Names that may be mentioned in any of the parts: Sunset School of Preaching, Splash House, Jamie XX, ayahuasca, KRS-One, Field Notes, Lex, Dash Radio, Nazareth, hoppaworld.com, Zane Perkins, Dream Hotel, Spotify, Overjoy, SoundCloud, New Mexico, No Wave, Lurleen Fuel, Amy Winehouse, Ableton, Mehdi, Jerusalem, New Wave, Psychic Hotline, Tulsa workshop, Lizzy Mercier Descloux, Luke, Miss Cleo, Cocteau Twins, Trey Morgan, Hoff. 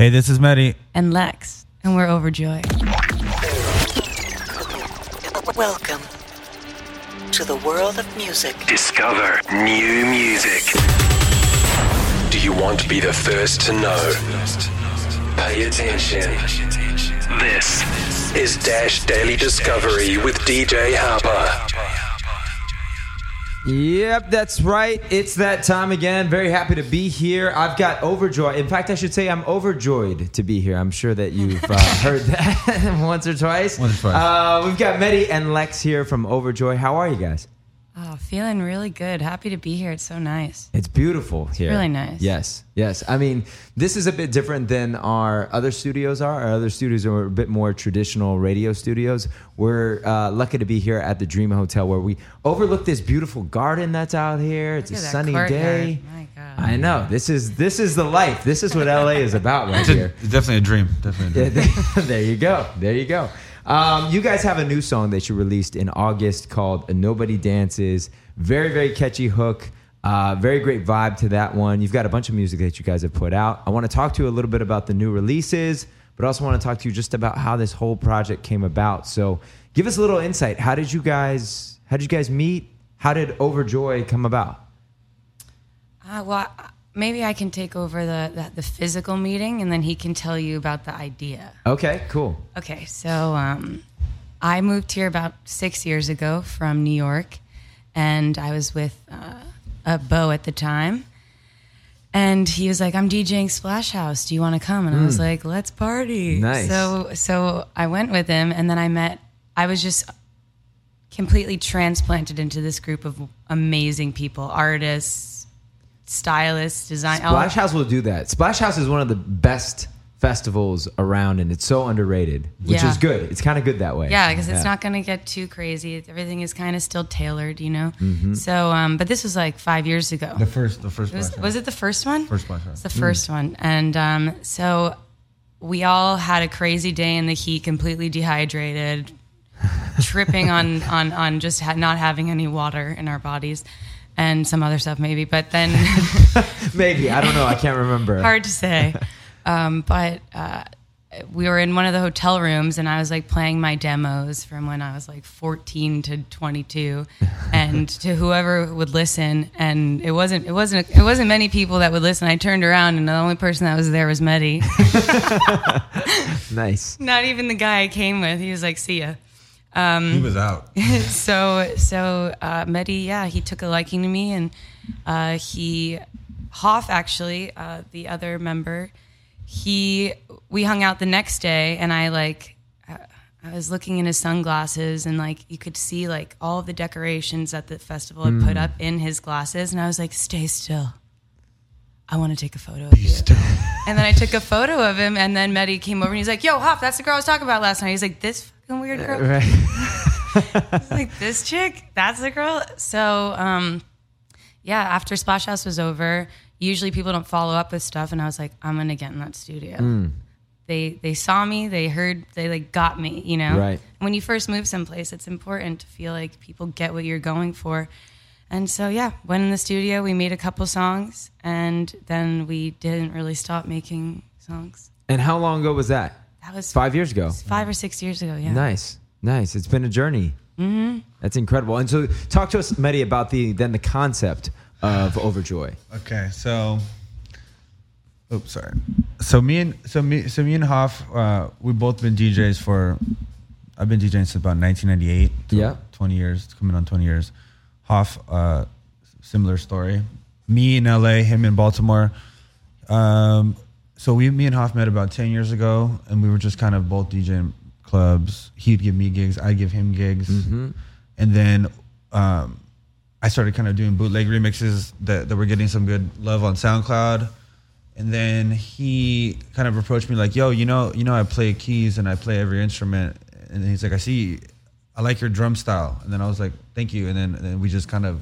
Hey, this is Mehdi. And Lex. And we're Overjoy. Welcome to the world of music. Discover new music. Do you want to be the first to know? Pay attention. This is Dash Daily Discovery with DJ Harper. Yep, that's right. It's that time again. Very happy to be here. I've got Overjoy. In fact, I should say I'm overjoyed to be here. I'm sure that you've heard that once or twice. We've got Mehdi and Lex here from Overjoy. How are you guys? Oh, feeling really good. Happy to be here. It's so nice. It's beautiful here. It's really nice. Yes, yes. I mean, this is a bit different than our other studios are. Our other studios are a bit more traditional radio studios. We're lucky to be here at the Dream Hotel where we overlook this beautiful garden that's out here. It's a sunny day. My God. I know. This is the life. This is what LA is about right here. It's definitely a dream. There you go. There you go. You guys have a new song that you released in August called Nobody Dances. Very, very catchy hook. Very great vibe to that one. You've got a bunch of music that you guys have put out. I want to talk to you a little bit about the new releases, but also want to talk to you just about how this whole project came about. So give us a little insight. How did you guys meet? How did Overjoy come about? Well, maybe I can take over the physical meeting, and then he can tell you about the idea. Okay, cool. Okay, so I moved here about 6 years ago from New York, and I was with Beau at the time, and he was like, "I'm DJing Splash House. Do you want to come?" And I was like, "Let's party!" Nice. So I went with him, and then I was just completely transplanted into this group of amazing people, artists. Stylist, design. Splash House will do that. Splash House is one of the best festivals around, and it's so underrated, which is good. It's kind of good that way. Yeah, because it's not going to get too crazy. Everything is kind of still tailored, you know. Mm-hmm. So, but this was like 5 years ago. The first. Was it the first one? First Splash House. It's the first one, and so we all had a crazy day in the heat, completely dehydrated, tripping on just not having any water in our bodies. And some other stuff maybe, but then... Maybe, I don't know, I can't remember. Hard to say. But we were in one of the hotel rooms and I was like playing my demos from when I was like 14 to 22 and to whoever would listen. And it wasn't many people that would listen. I turned around and the only person that was there was Mehdi. Nice. Not even the guy I came with. He was like, "See ya." He was out. So Mehdi, he took a liking to me, and Hoff actually, the other member, we hung out the next day, and I was looking in his sunglasses, and like you could see like all of the decorations that the festival had put up in his glasses, and I was like, "Stay still. I want to take a photo of you." And then I took a photo of him, and then Mehdi came over and he's like, "Yo, Hoff, that's the girl I was talking about last night." He's like, "This fucking weird girl." Right. I was like, "This chick, that's the girl." So, after Splash House was over, usually people don't follow up with stuff, and I was like, "I'm gonna get in that studio." They saw me, they heard, they like got me, you know. Right. When you first move someplace, it's important to feel like people get what you're going for. And so, went in the studio, we made a couple songs, and then we didn't really stop making songs. And how long ago was that? That was 5 years ago. 5 or 6 years ago, yeah. Nice. It's been a journey. Mm-hmm. That's incredible. And so talk to us, Mehdi, about the concept of Overjoy. Okay, so... Oops, sorry. So me and Hoff, we've both been DJs for... I've been DJing since about 1998. Yeah. 20 years. It's coming on 20 years. Hoff, similar story. Me in LA, him in Baltimore. So me and Hoff met about 10 years ago, and we were just kind of both DJing clubs. He'd give me gigs, I'd give him gigs. Mm-hmm. And then I started kind of doing bootleg remixes that were getting some good love on SoundCloud. And then he kind of approached me like, "Yo, you know, I play keys and I play every instrument." And he's like, "I see. I like your drum style." And then I was like, "Thank you." And then we just kind of,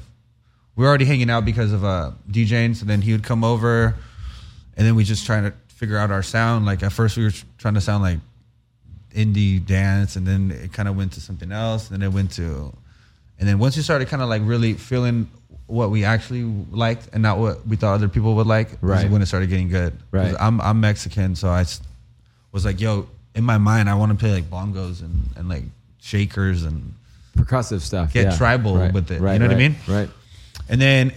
we were already hanging out because of DJing. So then he would come over, and then we just trying to figure out our sound. Like at first we were trying to sound like indie dance, and then it kind of went to something else. And then once you started kind of like really feeling what we actually liked and not what we thought other people would like, right, when it started getting good. Right. I'm Mexican, so I was like, yo, in my mind, I want to play like bongos and like shakers and percussive stuff. Get tribal with it. Right, you know what I mean? Right. And then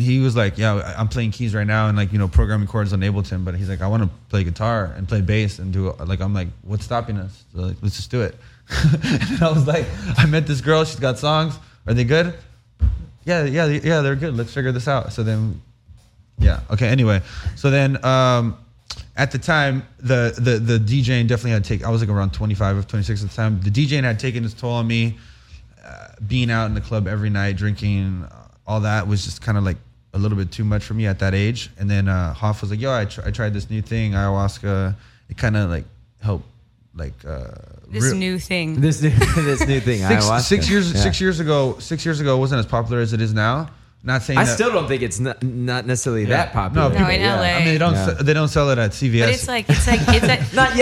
he was like, yeah, I'm playing keys right now and like, you know, programming chords on Ableton, but he's like, I want to play guitar and play bass and do it. Like, I'm like, what's stopping us? So like, let's just do it. And I was like, I met this girl, she's got songs. Are they good? Yeah, they're good. Let's figure this out. So then, yeah. Okay. Anyway. So then, at the time, the DJing definitely had taken, I was like around 25 or 26 at the time. The DJing had taken its toll on me, being out in the club every night, drinking, all that was just kind of like a little bit too much for me at that age. And then Hoff was like, yo, I tried this new thing, ayahuasca. It kind of like helped like this new thing. Six years ago it wasn't as popular as it is now. Not saying I still don't think it's not necessarily that popular. No, people, in LA, I mean, they don't sell it at CVS. But it's like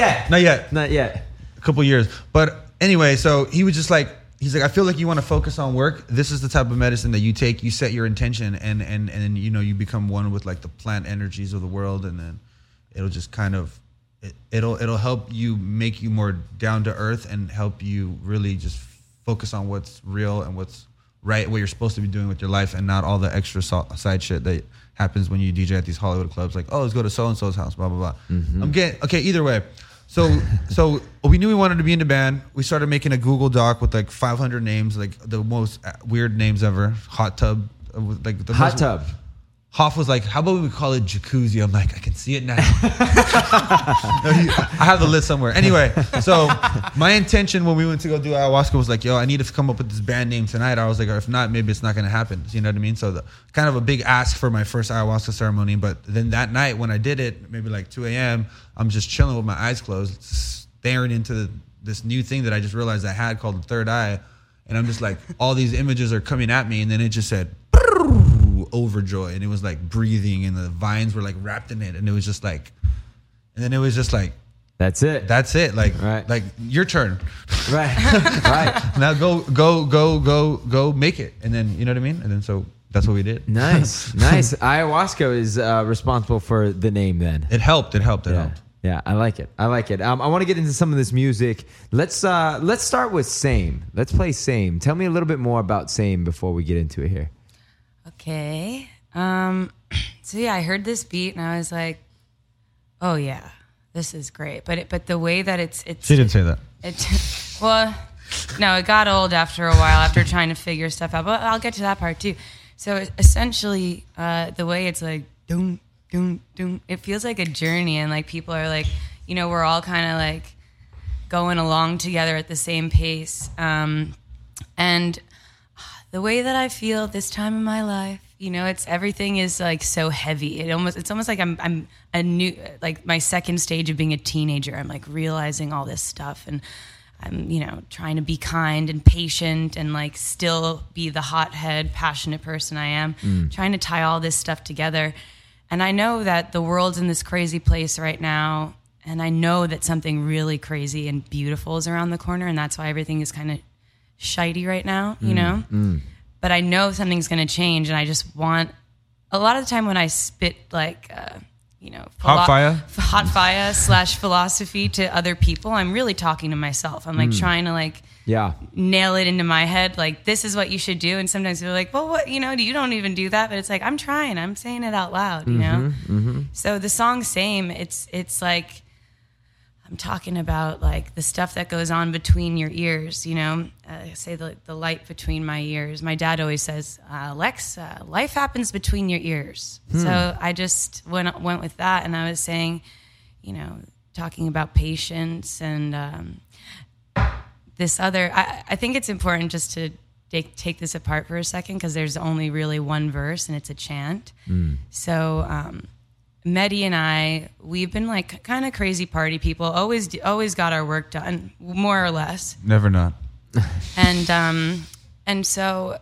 not yet. A couple years, but anyway. So he was just like, he's like, I feel like you want to focus on work. This is the type of medicine that you take. You set your intention, and you know, you become one with like the plant energies of the world, and then it'll just kind of it'll help you, make you more down to earth, and help you really just focus on what's real and what's right, what you're supposed to be doing with your life, and not all the extra side shit that happens when you DJ at these Hollywood clubs. Like, oh, let's go to so and so's house, blah blah blah. Mm-hmm. Either way. So we knew we wanted to be in the band. We started making a Google Doc with like 500 names, like the most weird names ever. Hot tub, like the hot tub. Hoff was like, "How about we call it jacuzzi?" I'm like, "I can see it now." I have the list somewhere. Anyway, so my intention when we went to go do ayahuasca was like, "Yo, I need to come up with this band name tonight." I was like, "If not, maybe it's not gonna happen." You know what I mean? So kind of a big ask for my first ayahuasca ceremony. But then that night when I did it, maybe like 2 a.m., I'm just chilling with my eyes closed, staring into this new thing that I just realized I had called the third eye, and I'm just like, all these images are coming at me, and then it just said, Overjoy, and it was like breathing, and the vines were like wrapped in it, and it was just like, and then it was just like, that's it, like, right, like your turn, right, right, now go make it, and then, you know what I mean, and then so that's what we did. Nice. Ayahuasca is responsible for the name. Then it helped. Yeah, I like it. I want to get into some of this music. Let's start with Same. Let's play Same. Tell me a little bit more about Same before we get into it here. Okay. So yeah, I heard this beat and I was like, "Oh yeah, this is great." But the way that it's she didn't say that. It got old after a while, after trying to figure stuff out. But I'll get to that part too. So essentially, the way it's like doom doom doom, it feels like a journey, and like people are like, you know, we're all kind of like going along together at the same pace, and the way that I feel this time in my life, you know, it's everything is like so heavy. It's almost like I'm a new, like my second stage of being a teenager. I'm like realizing all this stuff, and I'm, you know, trying to be kind and patient and like still be the hothead, passionate person I am, trying to tie all this stuff together. And I know that the world's in this crazy place right now, and I know that something really crazy and beautiful is around the corner, and that's why everything is kind of shitey right now, you know, but I know something's going to change, and I just want, a lot of the time when I spit like, you know, hot fire / philosophy to other people, I'm really talking to myself. I'm like trying to like, nail it into my head. Like, this is what you should do. And sometimes people are like, well, what, you know, you don't even do that. But it's like, I'm trying, I'm saying it out loud, you know? Mm-hmm. So the song Same, it's like, I'm talking about like the stuff that goes on between your ears, you know, say the light between my ears. My dad always says, Lex, life happens between your ears. So I just went with that. And I was saying, you know, talking about patience and this other, I think it's important just to take this apart for a second, because there's only really one verse and it's a chant. So, Mehdi and I, we've been like kind of crazy party people, always got our work done, more or less. Never not. And so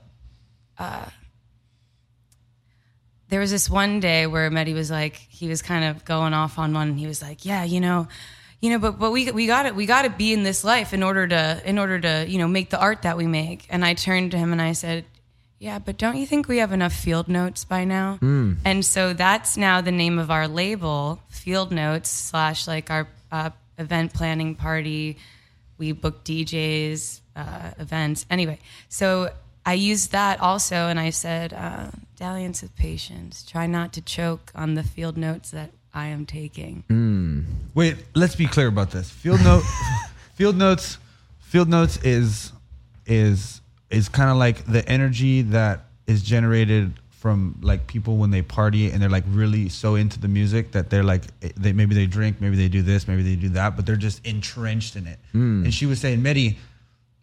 there was this one day where Mehdi was like, he was kind of going off on one, and he was like, yeah, you know, but we gotta be in this life in order to, you know, make the art that we make. And I turned to him and I said, Yeah, but don't you think we have enough Field Notes by now? Mm. And so that's now the name of our label, Field Notes, slash like our event planning party. We book DJs, events. Anyway, so I used that also, and I said, dalliance with patience. Try not to choke on the Field Notes that I am taking. Mm. Wait, let's be clear about this. Field Notes is kind of like the energy that is generated from like people when they party and they're like really so into the music that they're like, they maybe they drink, maybe they do this, maybe they do that, but they're just entrenched in it. Mm. And she was saying, Mehdi,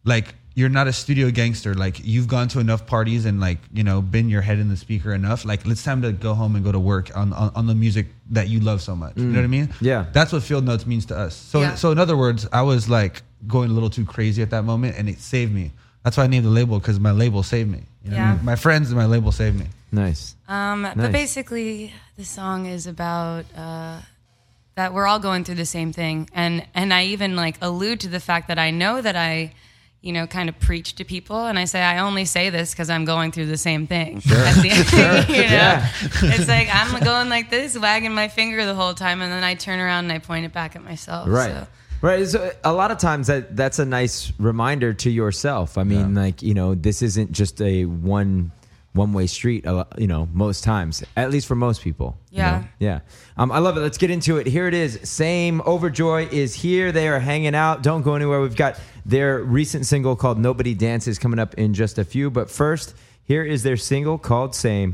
like, you're not a studio gangster. Like, you've gone to enough parties and like, you know, been your head in the speaker enough. Like, it's time to go home and go to work on the music that you love so much. Mm. You know what I mean? Yeah. That's what Field Notes means to us. So, yeah. So in other words, I was like going a little too crazy at that moment, and it saved me. That's why I named the label, because my label saved me. You know? Yeah. My friends and my label saved me. Nice. But basically, the song is about that we're all going through the same thing. And I even like allude to the fact that I know that I, you know, kind of preach to people. And I say, I only say this because I'm going through the same thing. Sure. At the end, sure. You know? Yeah. It's like, I'm going like this, wagging my finger the whole time. And then I turn around and I point it back at myself. Right. So. Right, so a lot of times that's a nice reminder to yourself. I mean, like, you know, this isn't just a one-way street, you know, most times, at least for most people. Yeah. You know? Yeah. I love it. Let's get into it. Here it is. Same. Overjoy is here. They are hanging out. Don't go anywhere. We've got their recent single called Nobody Dances coming up in just a few. But first, here is their single called Same.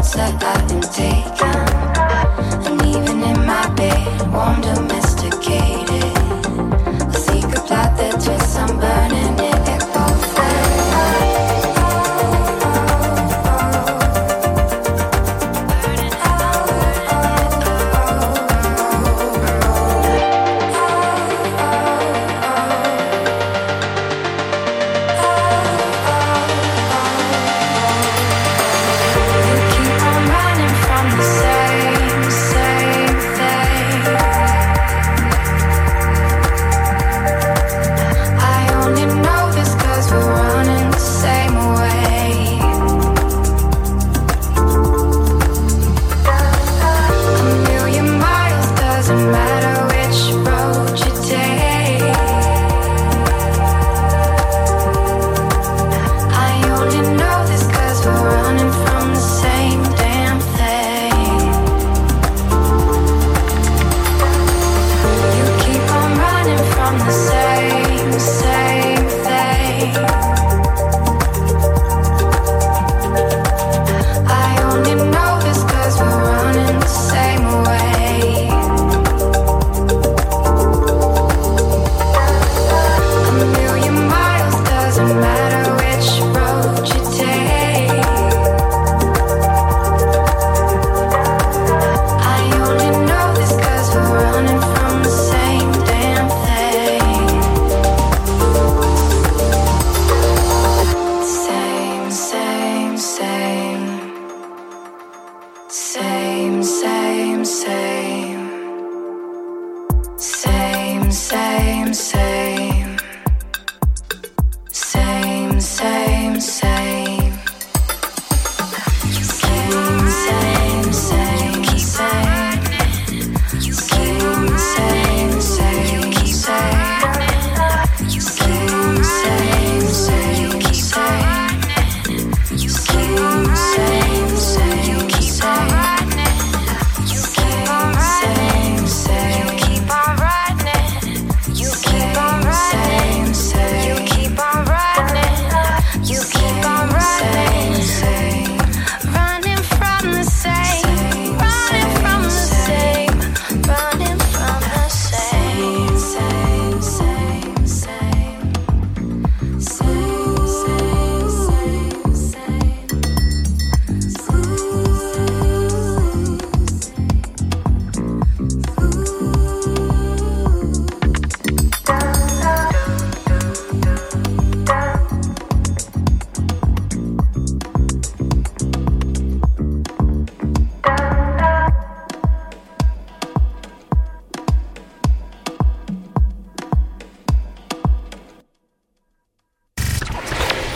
Say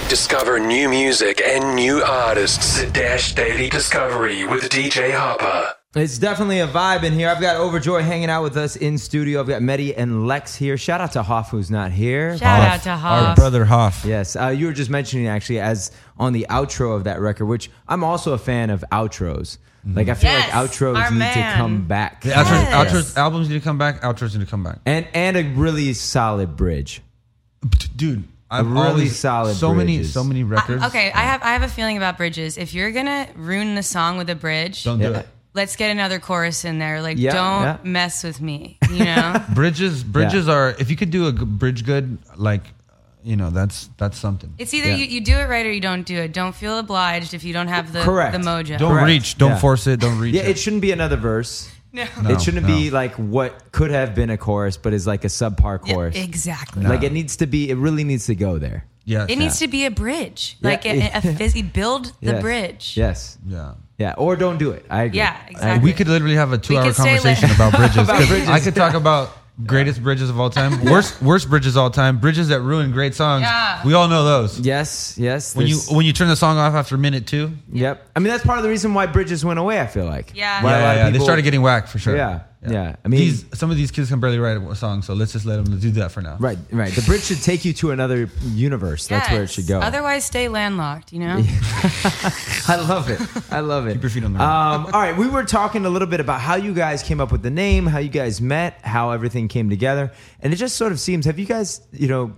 Discover new music and new artists at Dash Daily Discovery with DJ Harper. It's definitely a vibe in here. I've got Overjoy hanging out with us in studio. I've got Mehdi and Lex here. Shout out to Hoff, who's not here. Shout out to Hoff. Our brother Hoff. Yes. You were just mentioning, actually, as on the outro of that record, which I'm also a fan of outros. Like, I feel like outros need to come back. The outros, albums need to come back. Outros need to come back. And a really solid bridge. Dude. I've really solid so bridges. so many records. I have a feeling about bridges. If you're gonna ruin the song with a bridge, don't do it. Let's get another chorus in there. Like, don't mess with me. You know, bridges are. If you could do a bridge good, like, you know, that's something. It's either you do it right or you don't do it. Don't feel obliged if you don't have the mojo. Don't reach. Don't force it. Don't reach. Yeah, it shouldn't be another verse. No. It shouldn't be like what could have been a chorus, but is like a subpar chorus. Yeah, exactly. No. Like, it really needs to go there. Yeah, it needs to be a bridge. Yeah. Like a fizzy, build the bridge. Yes. Yeah. Yeah. Or don't do it. I agree. Yeah, exactly. We could literally have a 2-hour conversation about bridges. I could talk about greatest bridges of all time, worst bridges of all time, bridges that ruin great songs. Yeah. We all know those. Yes. When you turn the song off after minute 2. Yep. I mean, that's part of the reason why bridges went away, I feel like. Yeah. They started getting whacked for sure. Yeah. I mean, some of these kids can barely write a song, so let's just let them do that for now. Right. The bridge should take you to another universe. That's where it should go. Otherwise, stay landlocked, you know? I love it. Keep your feet on the ground. All right, we were talking a little bit about how you guys came up with the name, how you guys met, how everything came together. And it just sort of seems, have you guys, you know,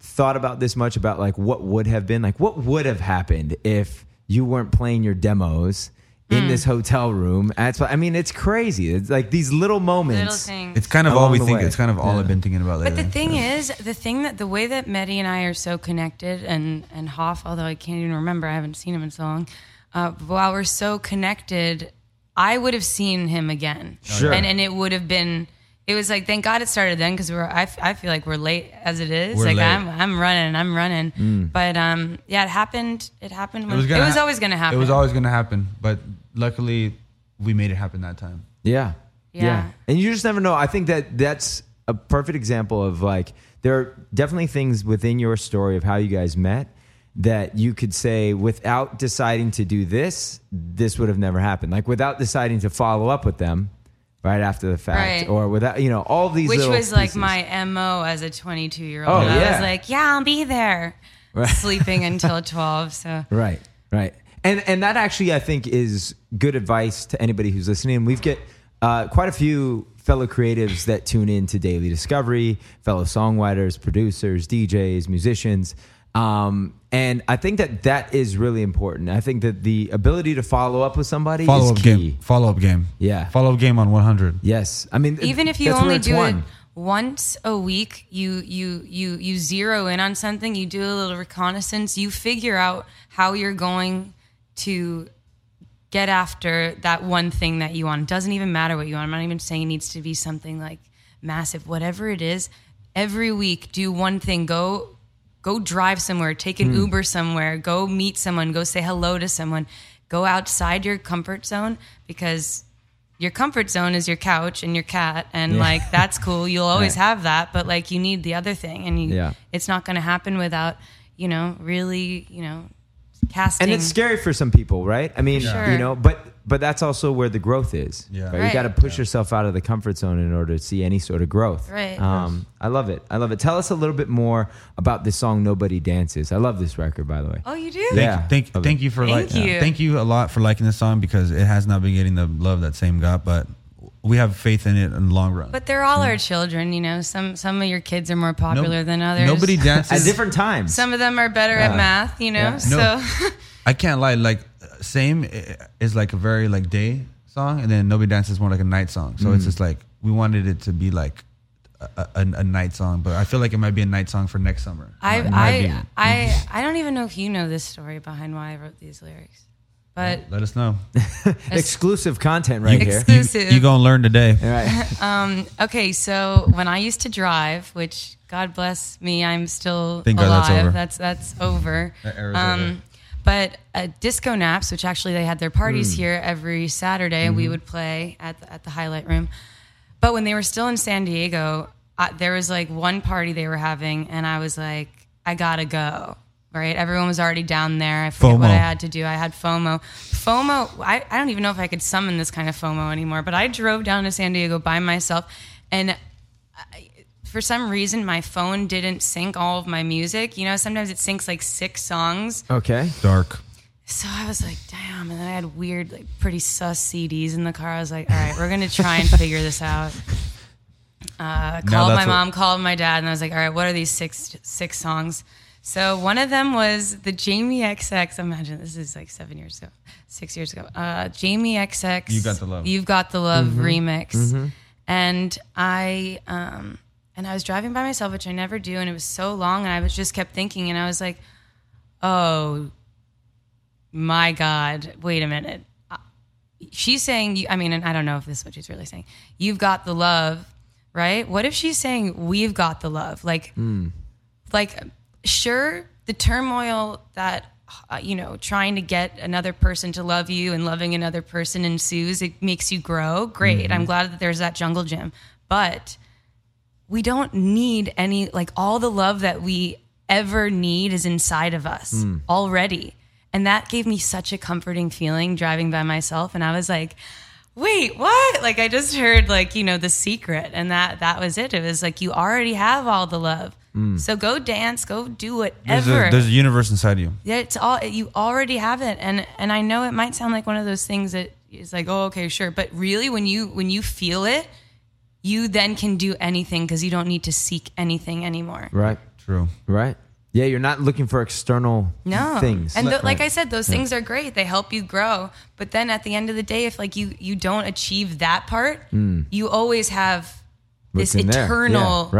thought about this much about like what would have been, like what would have happened if you weren't playing your demos in this hotel room? I mean, it's crazy. It's like these little moments. Little things. It's kind of all we think. It's kind of all I've been thinking about lately. But the thing is, the way that Mehdi and I are so connected, and Hoff, although I can't even remember, I haven't seen him in so long, while we're so connected, I would have seen him again. Sure. And it would have been... It was like, thank God it started then, because I feel like we're late as it is. Late. I'm running. Mm. But it happened. It was always going to happen. It was always going to happen. But luckily, we made it happen that time. Yeah. And you just never know. I think that's a perfect example of, like, there are definitely things within your story of how you guys met that you could say, without deciding to do this, this would have never happened. Like, without deciding to follow up with them right after the fact, or without, you know, all these which little was like pieces. My MO as a 22-year-old. I was like, I'll be there, sleeping until 12. So right, and that actually I think is good advice to anybody who's listening. We've got quite a few fellow creatives that tune in to Daily Discovery, fellow songwriters, producers, DJs, musicians, and I think that is really important. I think that the ability to follow up with somebody is key. Follow up game. Yeah. Follow up game on 100. Yes. I mean, even if you only do it once a week, you zero in on something, you do a little reconnaissance, you figure out how you're going to get after that one thing that you want. It doesn't even matter what you want. I'm not even saying it needs to be something like massive, whatever it is. Every week, do one thing. Go drive somewhere, take an Uber somewhere, go meet someone, go say hello to someone, go outside your comfort zone, because your comfort zone is your couch and your cat, and like, that's cool. You'll always have that, but like, you need the other thing, and you, it's not going to happen without, you know, really, you know, casting. And it's scary for some people, right? I mean, you know, but that's also where the growth is. Right? You got to push yourself out of the comfort zone in order to see any sort of growth. I love it. I love it. Tell us a little bit more about this song, Nobody Dances. I love this record, by the way. Oh, you do? Thank you a lot for liking this song, because it has not been getting the love that Same got, but we have faith in it in the long run. But they're all our children, you know. Some of your kids are more popular than others. Nobody dances at different times. Some of them are better at math, you know. So I can't lie, like, Same is like a very like day song, and then Nobody Dances is more like a night song. So it's just like, we wanted it to be like a night song, but I feel like it might be a night song for next summer. I don't even know if you know this story behind why I wrote these lyrics, but let us know. Exclusive content right here. Exclusive. You gonna learn today. All right. Okay. So when I used to drive, which God bless me, I'm still alive. That's over. That era's over. But Disco Naps, which actually they had their parties here every Saturday, we would play at the Highlight Room. But when they were still in San Diego, there was like one party they were having, and I was like, I gotta go, right? Everyone was already down there. I forget what I had to do. I had FOMO. FOMO, I don't even know if I could summon this kind of FOMO anymore, but I drove down to San Diego by myself, and for some reason, my phone didn't sync all of my music. You know, sometimes it syncs like 6 songs. Okay. Dark. So I was like, damn. And then I had weird, like, pretty sus CDs in the car. I was like, all right, we're going to try and figure this out. Called my mom, called my dad, and I was like, all right, what are these six songs? So one of them was the Jamie XX. Imagine this is like 6 years ago. Jamie XX. You've Got the Love remix. And I was driving by myself, which I never do, and it was so long, and I was just kept thinking, and I was like, oh, my God, wait a minute. She's saying, I mean, and I don't know if this is what she's really saying, you've got the love, right? What if she's saying we've got the love? Like, sure, the turmoil that, you know, trying to get another person to love you and loving another person ensues, it makes you grow. Great, I'm glad that there's that jungle gym, but we don't need any, like, all the love that we ever need is inside of us already. And that gave me such a comforting feeling driving by myself. And I was like, wait, what? Like, I just heard, like, you know, The Secret, and that was it. It was like, you already have all the love. So go dance, go do whatever. There's a universe inside you. Yeah, it's all, you already have it. And I know it might sound like one of those things that is like, oh, okay, sure. But really, when you feel it, you then can do anything, because you don't need to seek anything anymore. Right. True. Right. Yeah, you're not looking for external things. And like I said, those things are great. They help you grow. But then at the end of the day, if like you don't achieve that part, you always have this eternal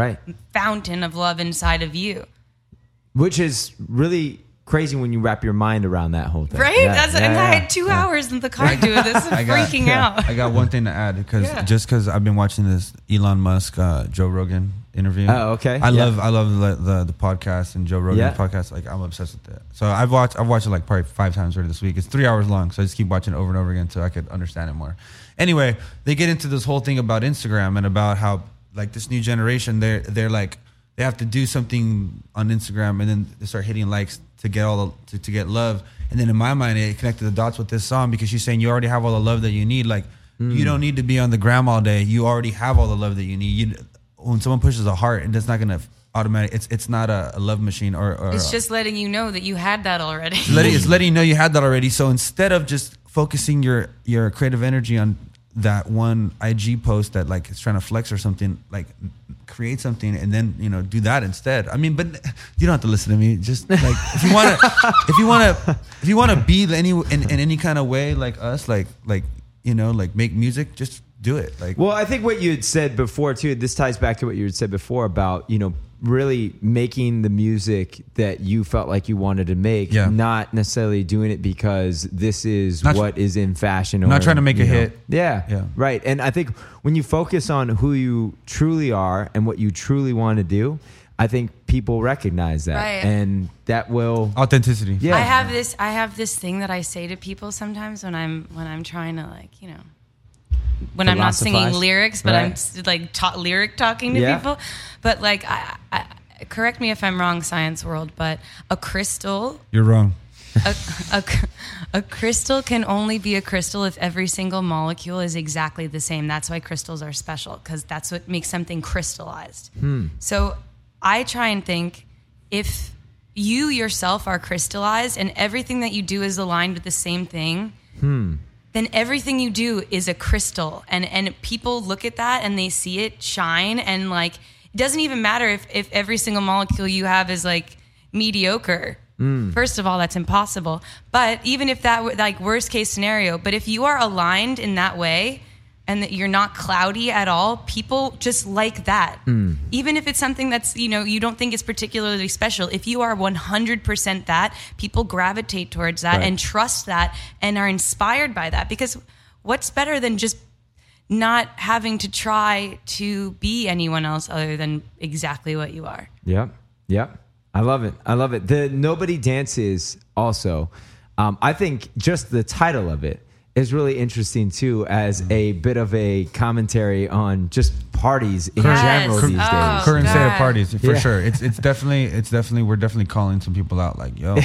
fountain of love inside of you. Which is really crazy when you wrap your mind around that whole thing. Right? I had 2 hours in the car doing this and freaking out. I got one thing to add, because just because I've been watching this Elon Musk, Joe Rogan interview. Oh, okay. I love the podcast, and Joe Rogan's podcast. Like, I'm obsessed with that. So I've watched it like probably 5 times already this week. It's 3 hours long, so I just keep watching it over and over again until I could understand it more. Anyway, they get into this whole thing about Instagram and about how like this new generation, they're like, they have to do something on Instagram, and then they start hitting likes to get to get love. And then in my mind, it connected the dots with this song, because she's saying you already have all the love that you need. Like, you don't need to be on the gram all day. You already have all the love that you need. When someone pushes a heart, and that's not gonna automatic. It's not a love machine or it's just letting you know that you had that already. It's letting you know you had that already. So instead of just focusing your creative energy on that one IG post that like is trying to flex or something, like create something and then, you know, do that instead. I mean, but you don't have to listen to me. Just like, if you want to be in any kind of way like us, like, you know, like make music, just do it. Like, well, I think what you had said before too, this ties back to what you had said before about, you know, really making the music that you felt like you wanted to make, not necessarily doing it because this is what is in fashion. Or not trying to make a hit. Yeah, right. And I think when you focus on who you truly are and what you truly want to do, I think people recognize that, and that will authenticity. Yeah, I have this thing that I say to people sometimes when I'm trying to, like, you know, when I'm not singing lyrics, but I'm like lyric talking to people. But like, I correct me if I'm wrong, science world, but a crystal. You're wrong. A crystal can only be a crystal if every single molecule is exactly the same. That's why crystals are special, because that's what makes something crystallized. So I try and think, if you yourself are crystallized and everything that you do is aligned with the same thing, then everything you do is a crystal. And people look at that and they see it shine. And like, it doesn't even matter if every single molecule you have is like mediocre. First of all, that's impossible. But even if that were like worst case scenario, but if you are aligned in that way and that you're not cloudy at all, people just like that. Even if it's something that's, you know, you don't think is particularly special, if you are 100% that, people gravitate towards that and trust that and are inspired by that. Because what's better than just not having to try to be anyone else other than exactly what you are? Yeah. Yeah. I love it. I love it. The Nobody Dances also, I think just the title of it is really interesting too, as a bit of a commentary on just parties in general these days. Current state of parties, for sure. It's definitely we're definitely calling some people out, like, yo,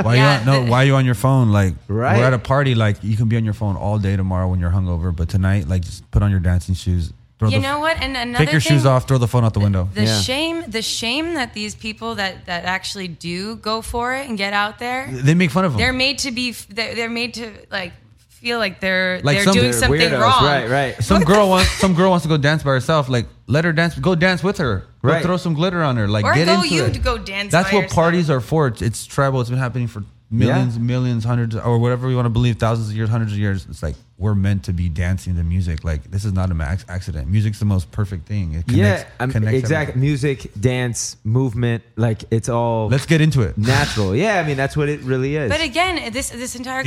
why are you on your phone? Like, we're at a party, like you can be on your phone all day tomorrow when you're hungover, but tonight, like, just put on your dancing shoes. You know what? And another thing, take your shoes off, throw the phone out the window. The shame that these people that actually do go for it and get out there, they make fun of them. They're made to like feel like they're doing something weirdos, wrong. Right. Some girl wants to go dance by herself. Like, let her dance. Go dance with her. Right. Go throw some glitter on her. Like, or get into it. Go dance. That's by what yourself. Parties are for. It's tribal. It's been happening for millions, hundreds, or whatever you want to believe, thousands of years, hundreds of years. It's like, we're meant to be dancing to music. Like, this is not an accident. Music's the most perfect thing. It connects exactly. Everything. Music, dance, movement, like, it's all. Let's get into it. Natural. Yeah, I mean, that's what it really is. But again, this entire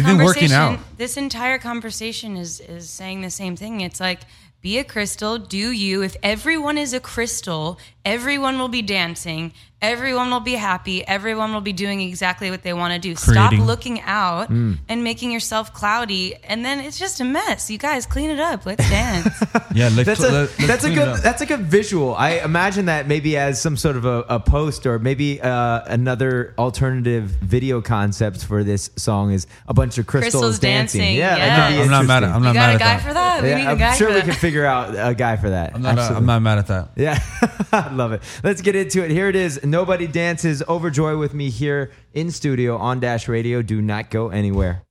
conversation, is saying the same thing. It's like, be a crystal, do you. If everyone is a crystal, everyone will be dancing, everyone will be happy, everyone will be doing exactly what they want to do. Creating. Stop looking out and making yourself cloudy, and then it's just a mess. You guys, clean it up. Let's dance. That's a good visual. I imagine that maybe as some sort of a post, or maybe another alternative video concept for this song is a bunch of crystals dancing. Yeah. I'm not mad at that. For that? We need a guy for that. I'm sure we can figure out a guy for that. I'm not mad at that. Yeah. I love it. Let's get into it. Here it is. Nobody Dances. Overjoy with me here in studio on Dash Radio. Do not go anywhere.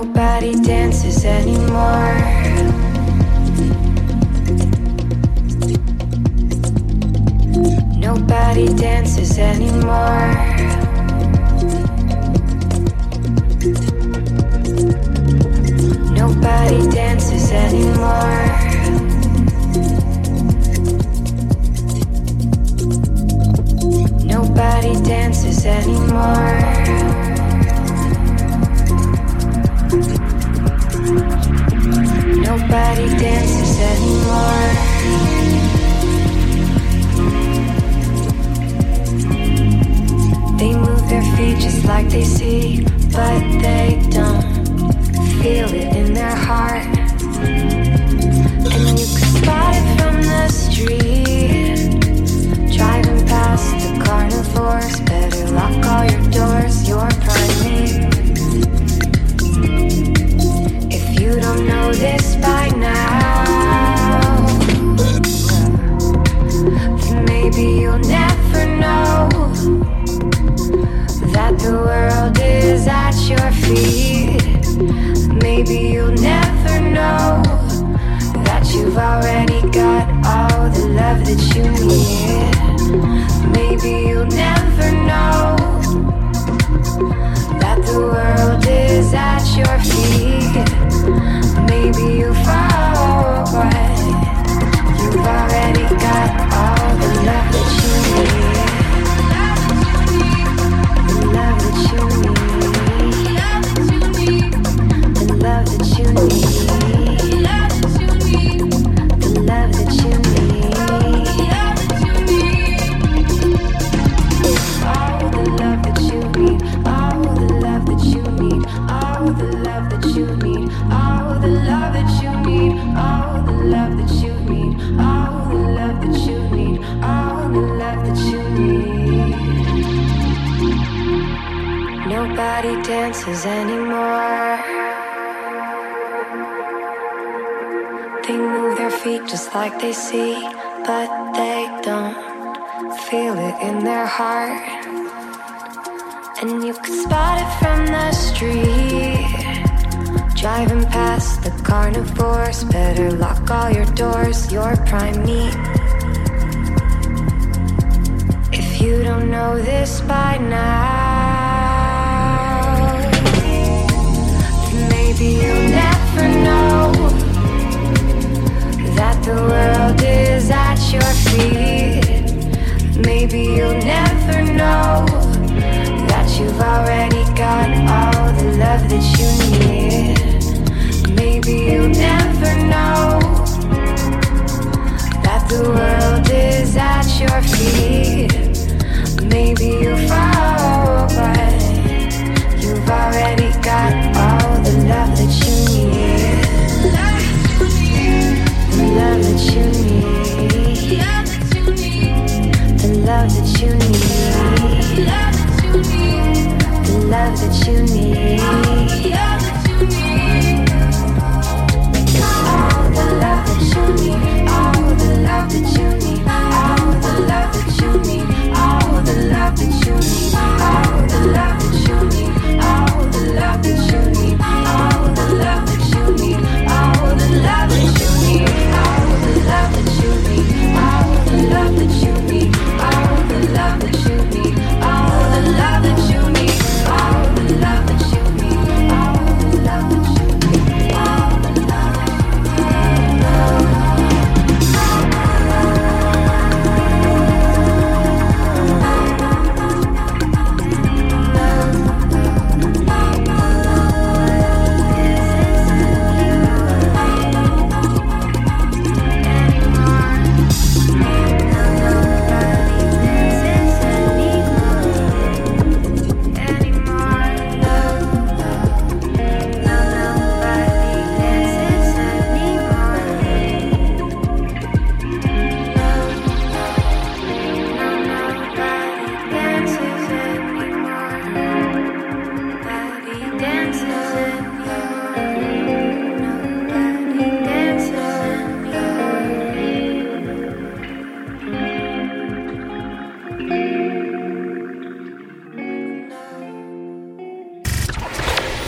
Nobody dances anymore. Nobody dances anymore. Nobody dances anymore. Nobody dances anymore. Nobody dances anymore. They move their feet just like they see, but they don't feel it in their heart. And you can spot it from the street, driving past the carnivores. Better lock all your doors, you're primate. You don't know this by now, then maybe you'll never know that the world is at your feet. Maybe you'll never know that you've already got all the love that you need. Maybe you'll never know that the world is at your feet. Nobody dances anymore. They move their feet just like they see, but they don't feel it in their heart. And you can spot it from the street, driving past the carnivores. Better lock all your doors, your prime meat. If you don't know this by now, maybe you'll never know that the world is at your feet. Maybe you'll never know that you've already got all the love that you need. Maybe you'll never know that the world is at your feet. Maybe you fall, but you've already got all the love that you need, the love that you need, the love that you need, the love that you need, all the love that you need, all the love that you need, all the love that you need, all the love that you need, all the love that you need. Love that you need, all the love that you need, all the love that you need, all the love that you need, all the love that you need, all the love that you need, all the love that you need, all the love that you need, all the love that you need, all the love that you need.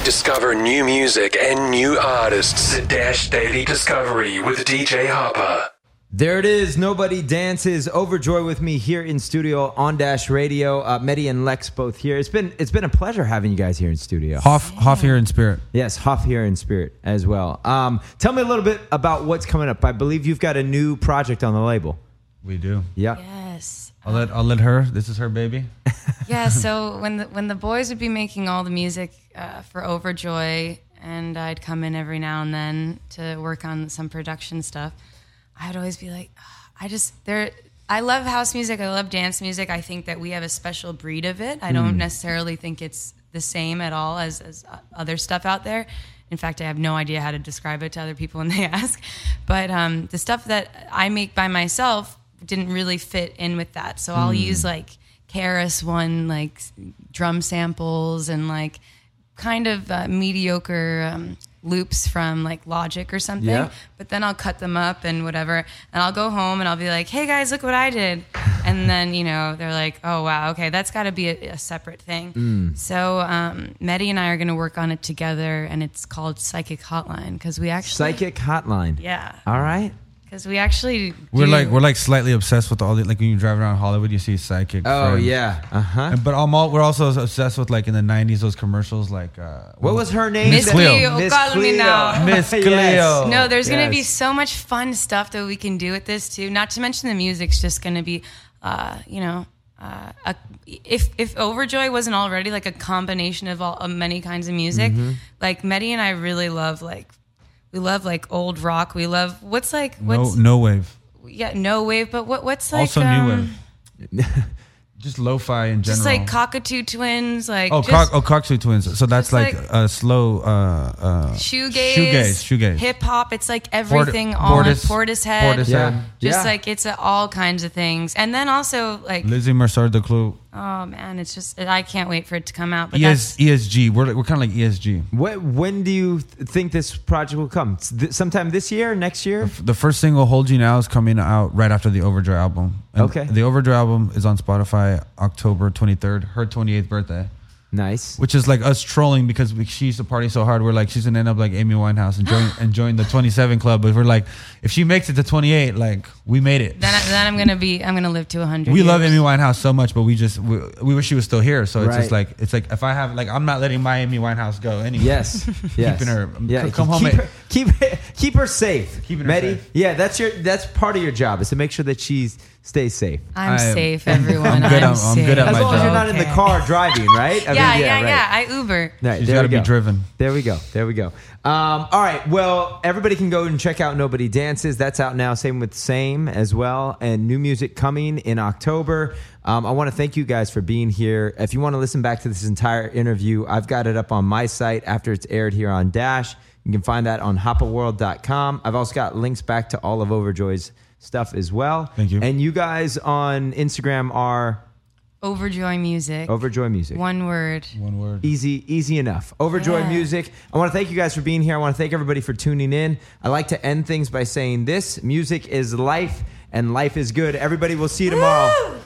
Discover new music and new artists at Dash Daily Discovery with DJ Harper. There it is. Nobody dances. Overjoy with me here in studio on Dash Radio. Mehdi and Lex both here. It's been a pleasure having you guys here in studio. Hoff here in spirit. Yes, Hoff here in spirit as well. Tell me a little bit about what's coming up. I believe you've got a new project on the label. We do. Yeah. Yes. I'll let her. This is her baby. Yeah. So when the boys would be making all the music for Overjoy, and I'd come in every now and then to work on some production stuff, I'd always be like, I love house music. I love dance music. I think that we have a special breed of it. I don't necessarily think it's the same at all as other stuff out there. In fact, I have no idea how to describe it to other people when they ask. But the stuff that I make by myself didn't really fit in with that. So I'll use like KRS-One, like drum samples and like kind of mediocre loops from like Logic or something. Yeah. But then I'll cut them up and whatever. And I'll go home and I'll be like, hey guys, look what I did. And then, you know, they're like, oh wow, okay, that's gotta be a separate thing. So Mehdi and I are gonna work on it together, and it's called Psychic Hotline. Psychic Hotline. Yeah. All right. Because we actually do. We're like slightly obsessed with all the, like when you drive around Hollywood, you see psychic. Oh friends. Yeah, But we're also obsessed with like in the '90s those commercials like. What was her name? Miss Cleo. Miss Cleo. Yes. No, there's gonna be so much fun stuff that we can do with this too. Not to mention the music's just gonna be, if Overjoy wasn't already like a combination of many kinds of music, like Mehdi and I really love like. We love like old rock. We love No Wave. Yeah, No Wave. But what's like also New Wave? Just lo-fi in general. Just like Cocteau Twins, like Cocteau Twins. So that's like a slow shoegaze, hip hop. It's like everything Portishead. Yeah. Just like it's all kinds of things, and then also like Lizzy Mercier Descloux. Oh man, it's just I can't wait for it to come out. But ESG, we're kind of like ESG. When do you think this project will come? Sometime this year, next year? The first single, "Hold You Now," is coming out right after the Overjoy album. And okay. The Overjoy album is on Spotify. October 23rd, her 28th birthday. Nice. Which is like us trolling because she used to party so hard. We're like, she's gonna end up like Amy Winehouse and join the 27 club. But we're like, if she makes it to 28, like we made it. Then I'm gonna live to 100. We love Amy Winehouse so much, but we wish she was still here. So it's just like if I have I'm not letting my Amy Winehouse go anyway. Yes. Keeping her. Yeah. Come home. Keep her safe. Keeping her safe. Yeah. That's part of your job is to make sure that she's. Stay safe. I'm safe, everyone. I'm good at my job. As long as you're not in the car driving, right? I mean, I Uber. Right, she's got to be driven. There we go. All right. Well, everybody can go and check out Nobody Dances. That's out now. Same with Same as well. And new music coming in October. I want to thank you guys for being here. If you want to listen back to this entire interview, I've got it up on my site after it's aired here on Dash. You can find that on hoppaworld.com. I've also got links back to all of Overjoy's stuff as well. Thank you. And you guys on Instagram are Overjoy Music. Overjoy Music. One word. Easy enough. Overjoy Music. I want to thank you guys for being here. I want to thank everybody for tuning in. I like to end things by saying this: music is life, and life is good. Everybody, we'll see you tomorrow. Woo!